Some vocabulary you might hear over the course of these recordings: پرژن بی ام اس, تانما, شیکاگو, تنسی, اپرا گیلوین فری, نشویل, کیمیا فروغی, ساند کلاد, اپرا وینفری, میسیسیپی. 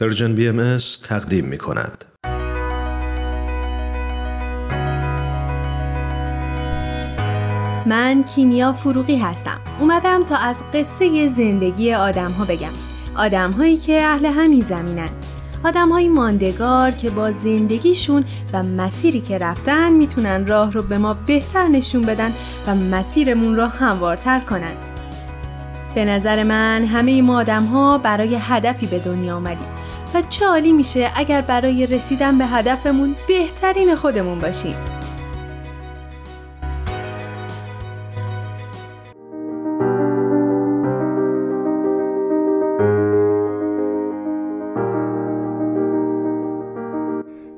پرژن بی ام اس تقدیم می کند. من کیمیا فروغی هستم. اومدم تا از قصه زندگی آدم‌ها بگم. آدم‌هایی که اهل همین زمینن. آدم‌های ماندگار که با زندگیشون و مسیری که رفتن میتونن راه رو به ما بهتر نشون بدن و مسیرمون رو هموارتر کنن. به نظر من همه ما آدم‌ها برای هدفی به دنیا آمدیم و چه عالی میشه اگر برای رسیدن به هدفمون بهترین خودمون باشیم.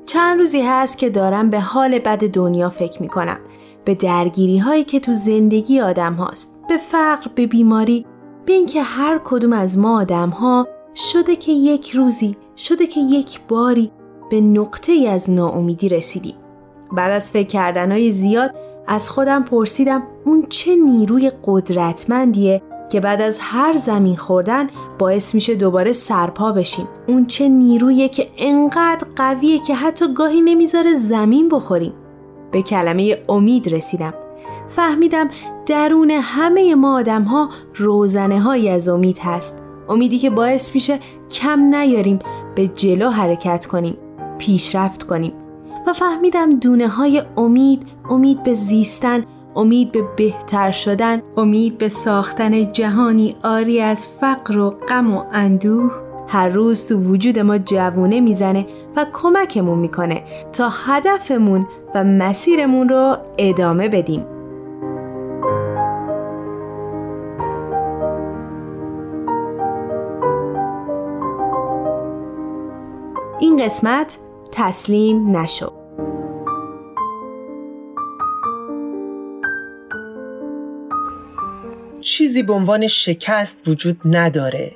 چند روزی هست که دارم به حال بد دنیا فکر میکنم، به درگیری هایی که تو زندگی آدم هاست، به فقر، به بیماری، به این که هر کدوم از ما آدم ها شده که یک روزی، شده که یک باری به نقطه ای از ناامیدی رسیدیم. بعد از فکر کردنهای زیاد از خودم پرسیدم اون چه نیروی قدرتمندیه که بعد از هر زمین خوردن باعث میشه دوباره سرپا بشیم. اون چه نیرویه که انقدر قویه که حتی گاهی نمیذاره زمین بخوریم. به کلمه امید رسیدم. فهمیدم درون همه ما آدم ها روزنه های از امید هست. امیدی که باعث میشه کم نیاریم، به جلو حرکت کنیم، پیشرفت کنیم. و فهمیدم دونه های امید، امید به زیستن، امید به بهتر شدن، امید به ساختن جهانی عاری از فقر و غم و اندوه هر روز تو وجود ما جوونه میزنه و کمکمون میکنه تا هدفمون و مسیرمون رو ادامه بدیم. این قسمت تسلیم نشو. چیزی به عنوان شکست وجود نداره.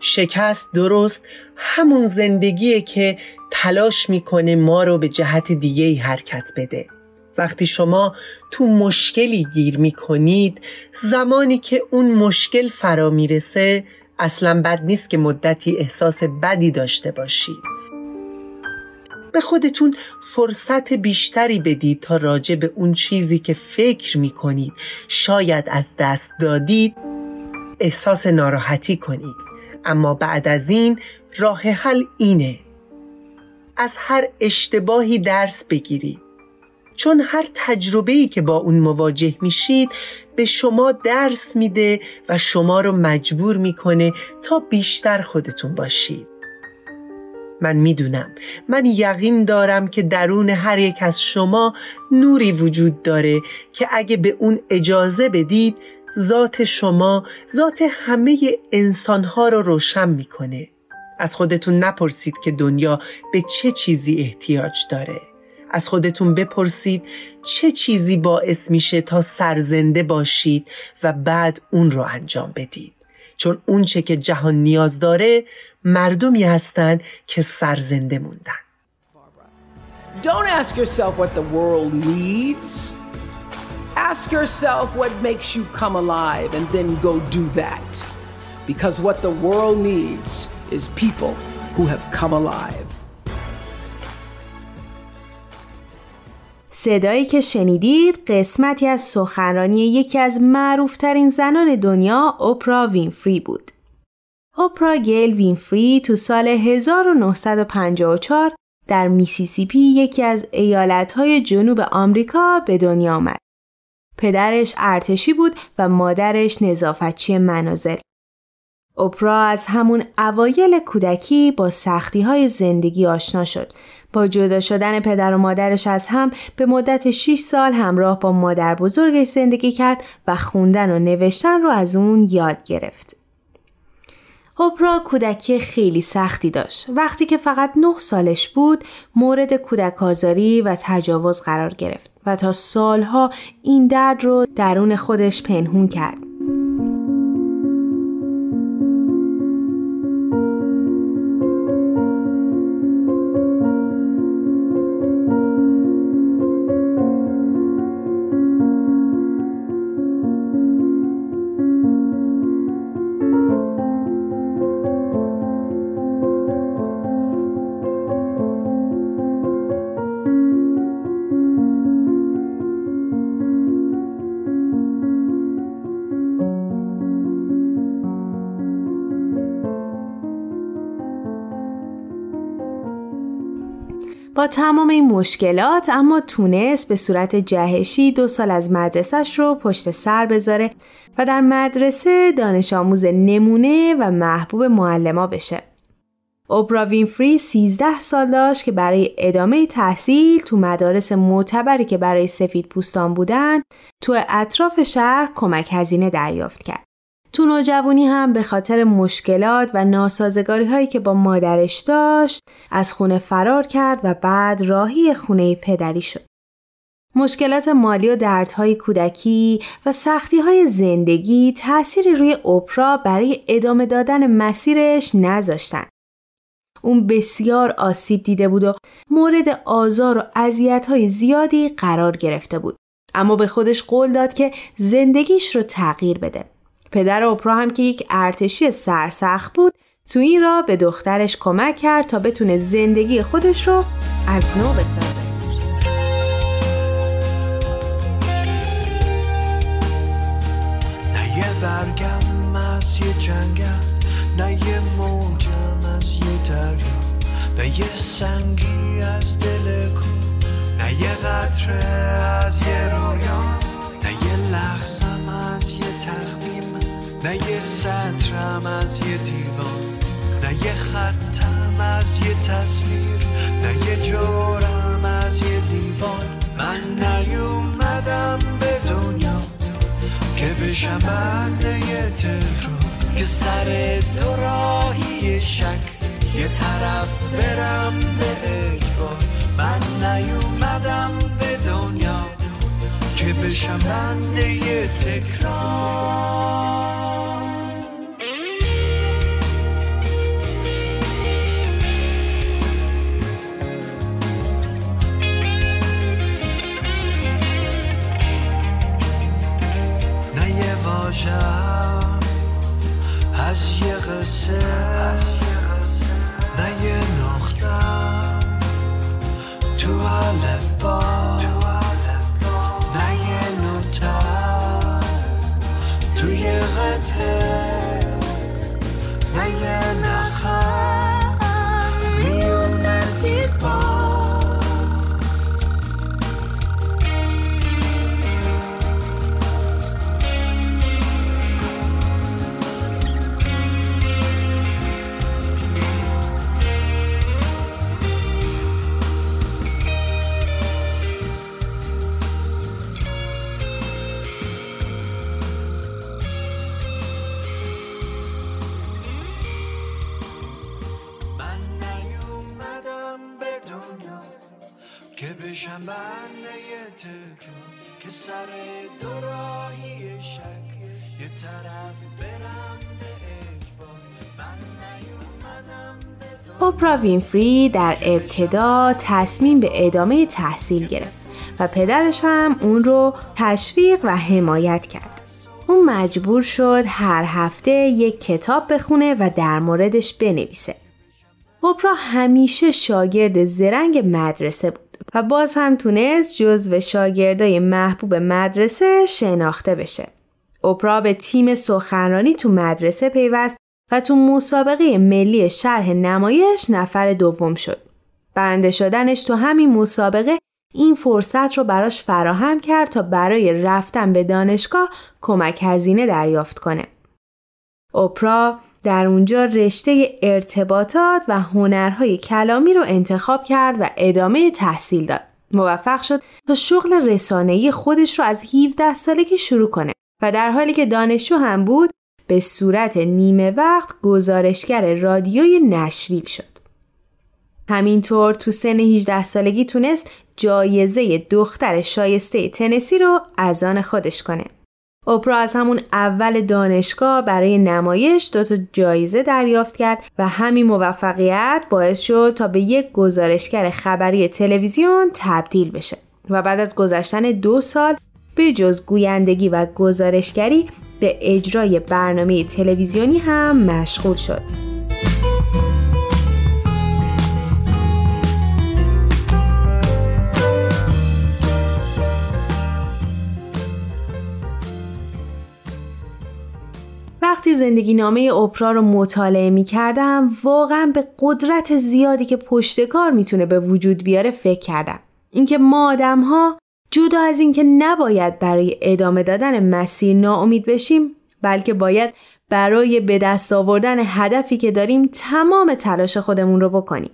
شکست درست همون زندگیه که تلاش میکنه ما رو به جهت دیگه‌ای حرکت بده. وقتی شما تو مشکلی گیر میکنید، زمانی که اون مشکل فرا میرسه، اصلا بد نیست که مدتی احساس بدی داشته باشید. به خودتون فرصت بیشتری بدید تا راجع به اون چیزی که فکر میکنید شاید از دست دادید احساس ناراحتی کنید. اما بعد از این راه حل اینه: از هر اشتباهی درس بگیرید، چون هر تجربه‌ای که با اون مواجه میشید به شما درس میده و شما رو مجبور میکنه تا بیشتر خودتون باشید. من یقین دارم که درون هر یک از شما نوری وجود داره که اگه به اون اجازه بدید، ذات شما، ذات همه انسانها رو روشن میکنه. از خودتون نپرسید که دنیا به چه چیزی احتیاج داره. از خودتون بپرسید چه چیزی باعث میشه تا سرزنده باشید و بعد اون رو انجام بدید. چون اون چه که جهان نیاز داره مردمی هستن که سرزنده موندن. Don't ask yourself what the world needs. Ask yourself what makes you come alive and then go do that. Because what the world needs is people who have come alive. صدایی که شنیدید قسمتی از سخنرانی یکی از معروفترین زنان دنیا، اپرا وینفری بود. اپرا گیلوین فری تو سال 1954 در میسیسیپی، یکی از ایالت‌های جنوب آمریکا، به دنیا آمد. پدرش ارتشی بود و مادرش نظافتچی منازل. اپرا از همون اوایل کودکی با سختی‌های زندگی آشنا شد. با جدا شدن پدر و مادرش از هم به مدت 6 سال همراه با مادر بزرگش زندگی کرد و خوندن و نوشتن رو از اون یاد گرفت. اپرا کودکی خیلی سختی داشت. وقتی که فقط 9 سالش بود، مورد کودک آزاری و تجاوز قرار گرفت و تا سالها این درد رو درون خودش پنهون کرد. با تمام این مشکلات اما تونست به صورت جهشی 2 سال از مدرسه‌اش رو پشت سر بذاره و در مدرسه دانش آموز نمونه و محبوب معلما بشه. اپرا وینفری 13 سال داشت که برای ادامه تحصیل تو مدارس معتبری که برای سفیدپوستان بودن تو اطراف شهر کمک هزینه دریافت کرد. تو نوجوانی هم به خاطر مشکلات و ناسازگاری هایی که با مادرش داشت از خونه فرار کرد و بعد راهی خونه پدری شد. مشکلات مالی و دردهای کودکی و سختی‌های زندگی تأثیری روی اپرا برای ادامه دادن مسیرش نذاشتن. اون بسیار آسیب دیده بود و مورد آزار و اذیت‌های زیادی قرار گرفته بود. اما به خودش قول داد که زندگیش رو تغییر بده. پدر اپرا هم که یک ارتشی سرسخت بود تو این را به دخترش کمک کرد تا بتونه زندگی خودش رو از نو بسازه. نه یه برگم از یه جنگم، نه یه موجم از یه دریا، نه یه سنگی از دل کو، نه یه قطره از یه رویا، نه یه لحظم از یه تخمیم، نه یه سطرم از یه دیوان، نه یه خطم از یه تصویر، نه یه جورم از یه دیوان. من نیومدم به دنیا که بشم بنده یه تکرار، که سر دو راهی شک یه طرف برم به اجبار. من نیومدم به دنیا که بشم بنده یه تکرار. از یه قصه، نه یه نقطه تو الفبا، نه یه نوته تو یه قطعه، نه یه نخم میونه دیبا. اپرا وینفری در ابتدا تصمیم به ادامه تحصیل گرفت و پدرش هم اون رو تشویق و حمایت کرد. اون مجبور شد هر هفته یک کتاب بخونه و در موردش بنویسه. اپرا همیشه شاگرد زرنگ مدرسه بود و باز هم تونست جزو شاگردای محبوب مدرسه شناخته بشه. اپرا به تیم سخنرانی تو مدرسه پیوست و تو مسابقه ملی شرح نمایش نفر 2 شد. برنده شدنش تو همین مسابقه این فرصت رو براش فراهم کرد تا برای رفتن به دانشگاه کمک هزینه دریافت کنه. اپرا در اونجا رشته ارتباطات و هنرهای کلامی رو انتخاب کرد و ادامه تحصیل داد. موفق شد تا شغل رسانه‌ای خودش رو از 17 سالگی شروع کنه و در حالی که دانشجو هم بود به صورت نیمه وقت گزارشگر رادیوی نشویل شد. همینطور تو سن 18 سالگی تونست جایزه دختر شایسته تنسی رو از آن خودش کنه. اپرا از همون اول دانشگاه برای نمایش 2 جایزه دریافت کرد و همین موفقیت باعث شد تا به یک گزارشگر خبری تلویزیون تبدیل بشه و بعد از گذشتن 2 سال به جز گویندگی و گزارشگری به اجرای برنامه تلویزیونی هم مشغول شد. وقتی وقتی زندگی نامه اپرا رو مطالعه می کردم واقعا به قدرت زیادی که پشتکار می تونه به وجود بیاره فکر کردم. اینکه ما آدم ها جدا از اینکه نباید برای ادامه دادن مسیر ناامید بشیم، بلکه باید برای به دست آوردن هدفی که داریم تمام تلاش خودمون رو بکنیم.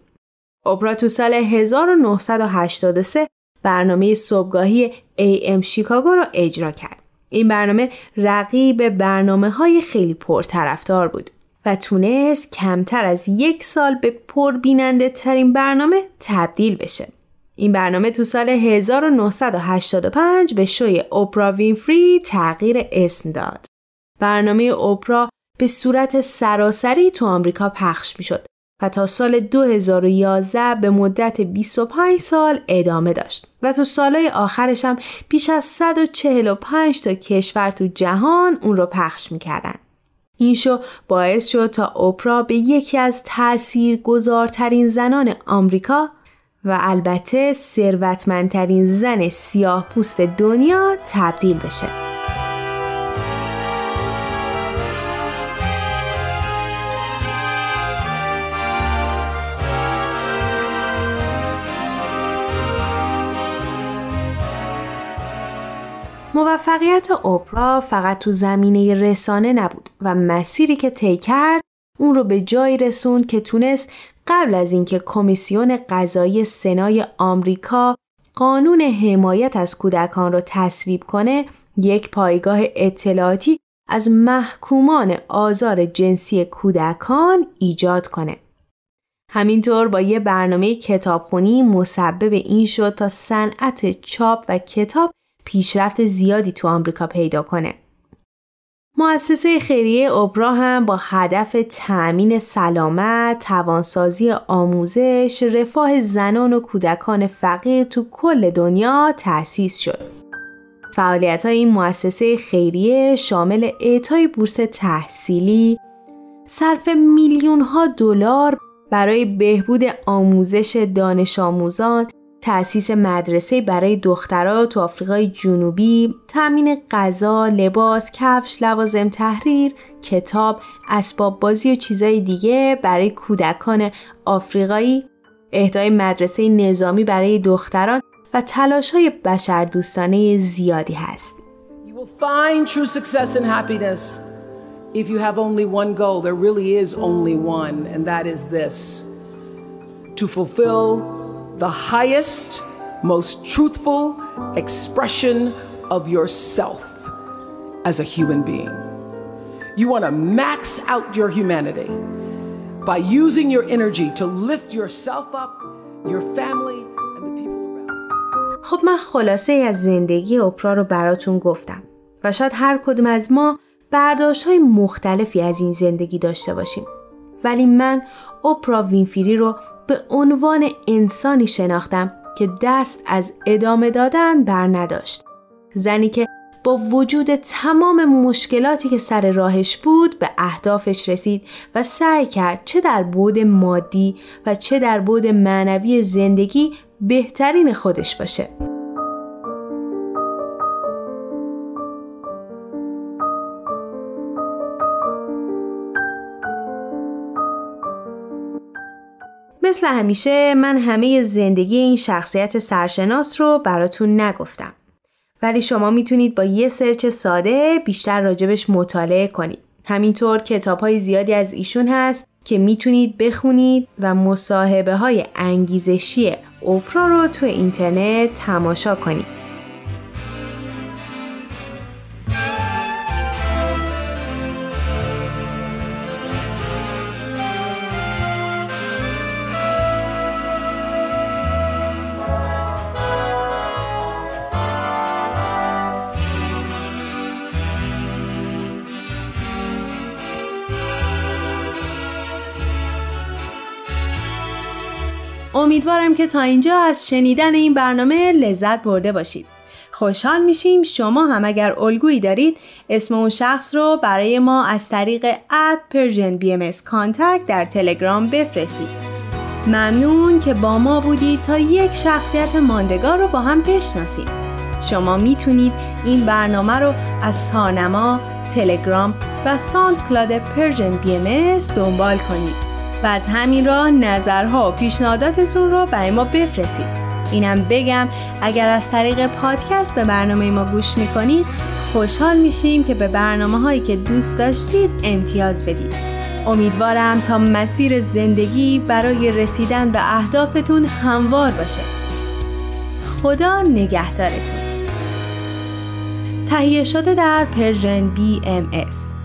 اپرا تو سال 1983 برنامه صبحگاهی AM شیکاگو رو اجرا کرد. این برنامه رقیب برنامه‌های خیلی پرطرفدار بود و تونست کمتر از یک سال به پربیننده ترین برنامه تبدیل بشه. این برنامه تو سال 1985 به شوی اپرا وینفری تغییر اسم داد. برنامه اپرا به صورت سراسری تو آمریکا پخش می‌شد و تا سال 2011 به مدت 25 سال ادامه داشت و تو سالهای آخرش هم بیش از 145 تا کشور تو جهان اون رو پخش می‌کردن. این شو باعث شد تا اپرا به یکی از تاثیرگذارترین زنان آمریکا و البته ثروتمندترین زن سیاه پوست دنیا تبدیل بشه. موفقیت اپرا فقط تو زمینه رسانه نبود و مسیری که طی کرد اون رو به جایی رسوند که تونست قبل از اینکه کمیسیون قضایی سنای آمریکا قانون حمایت از کودکان رو تصویب کنه، یک پایگاه اطلاعاتی از محکومان آزار جنسی کودکان ایجاد کنه. همینطور با یه برنامه کتابخوانی مسبب این شد تا صنعت چاپ و کتاب پیشرفت زیادی تو آمریکا پیدا کنه. مؤسسه خیریه اپرا هم با هدف تأمین سلامت، توانسازی آموزش، رفاه زنان و کودکان فقیر تو کل دنیا تأسیس شد. فعالیت‌های این مؤسسه خیریه شامل اعطای بورس تحصیلی، صرف میلیون‌ها دلار برای بهبود آموزش دانش آموزان، تأسیس مدرسه برای دخترها تو آفریقای جنوبی، تامین غذا، لباس، کفش، لوازم تحریر، کتاب، اسباب بازی و چیزهای دیگه برای کودکان آفریقایی، اهدای مدرسه نظامی برای دختران و تلاش‌های بشردوستانه زیادی هست. You will find true success and happiness if you have only one goal. There really is only one, and that is this: to fulfill the highest, most truthful expression of yourself as a human being. You want to max out your humanity by using your energy to lift yourself up, your family and the people around. خب من خلاصه از زندگی اپرا رو براتون گفتم و شاید هر کدوم از ما برداشت‌های مختلفی از این زندگی داشته باشیم. ولی من اپرا وینفری رو به عنوان انسانی شناختم که دست از ادامه دادن بر نداشت. زنی که با وجود تمام مشکلاتی که سر راهش بود به اهدافش رسید و سعی کرد چه در بعد مادی و چه در بعد معنوی زندگی بهترین خودش باشه. مثل همیشه من همه زندگی این شخصیت سرشناس رو براتون نگفتم، ولی شما میتونید با یه سرچ ساده بیشتر راجبش مطالعه کنید. همینطور کتاب‌های زیادی از ایشون هست که میتونید بخونید و مصاحبه‌های انگیزشی اپرا رو تو اینترنت تماشا کنید. امیدوارم که تا اینجا از شنیدن این برنامه لذت برده باشید. خوشحال میشیم شما هم اگر الگویی دارید اسم اون شخص رو برای ما از طریق @PersianBMsContact در تلگرام بفرستید. ممنون که با ما بودید تا یک شخصیت ماندگار رو با هم بشناسیم. شما میتونید این برنامه رو از تانما، تلگرام و ساند کلاد پرژن بی ام اس دنبال کنید و از همین راه نظرها و پیشنهاداتتون رو برای ما بفرستید. اینم بگم اگر از طریق پادکست به برنامه ما گوش میکنید خوشحال میشیم که به برنامه‌هایی که دوست داشتید امتیاز بدید. امیدوارم تا مسیر زندگی برای رسیدن به اهدافتون هموار باشه. خدا نگهدارتون. تهیه شده در پرژن BMS.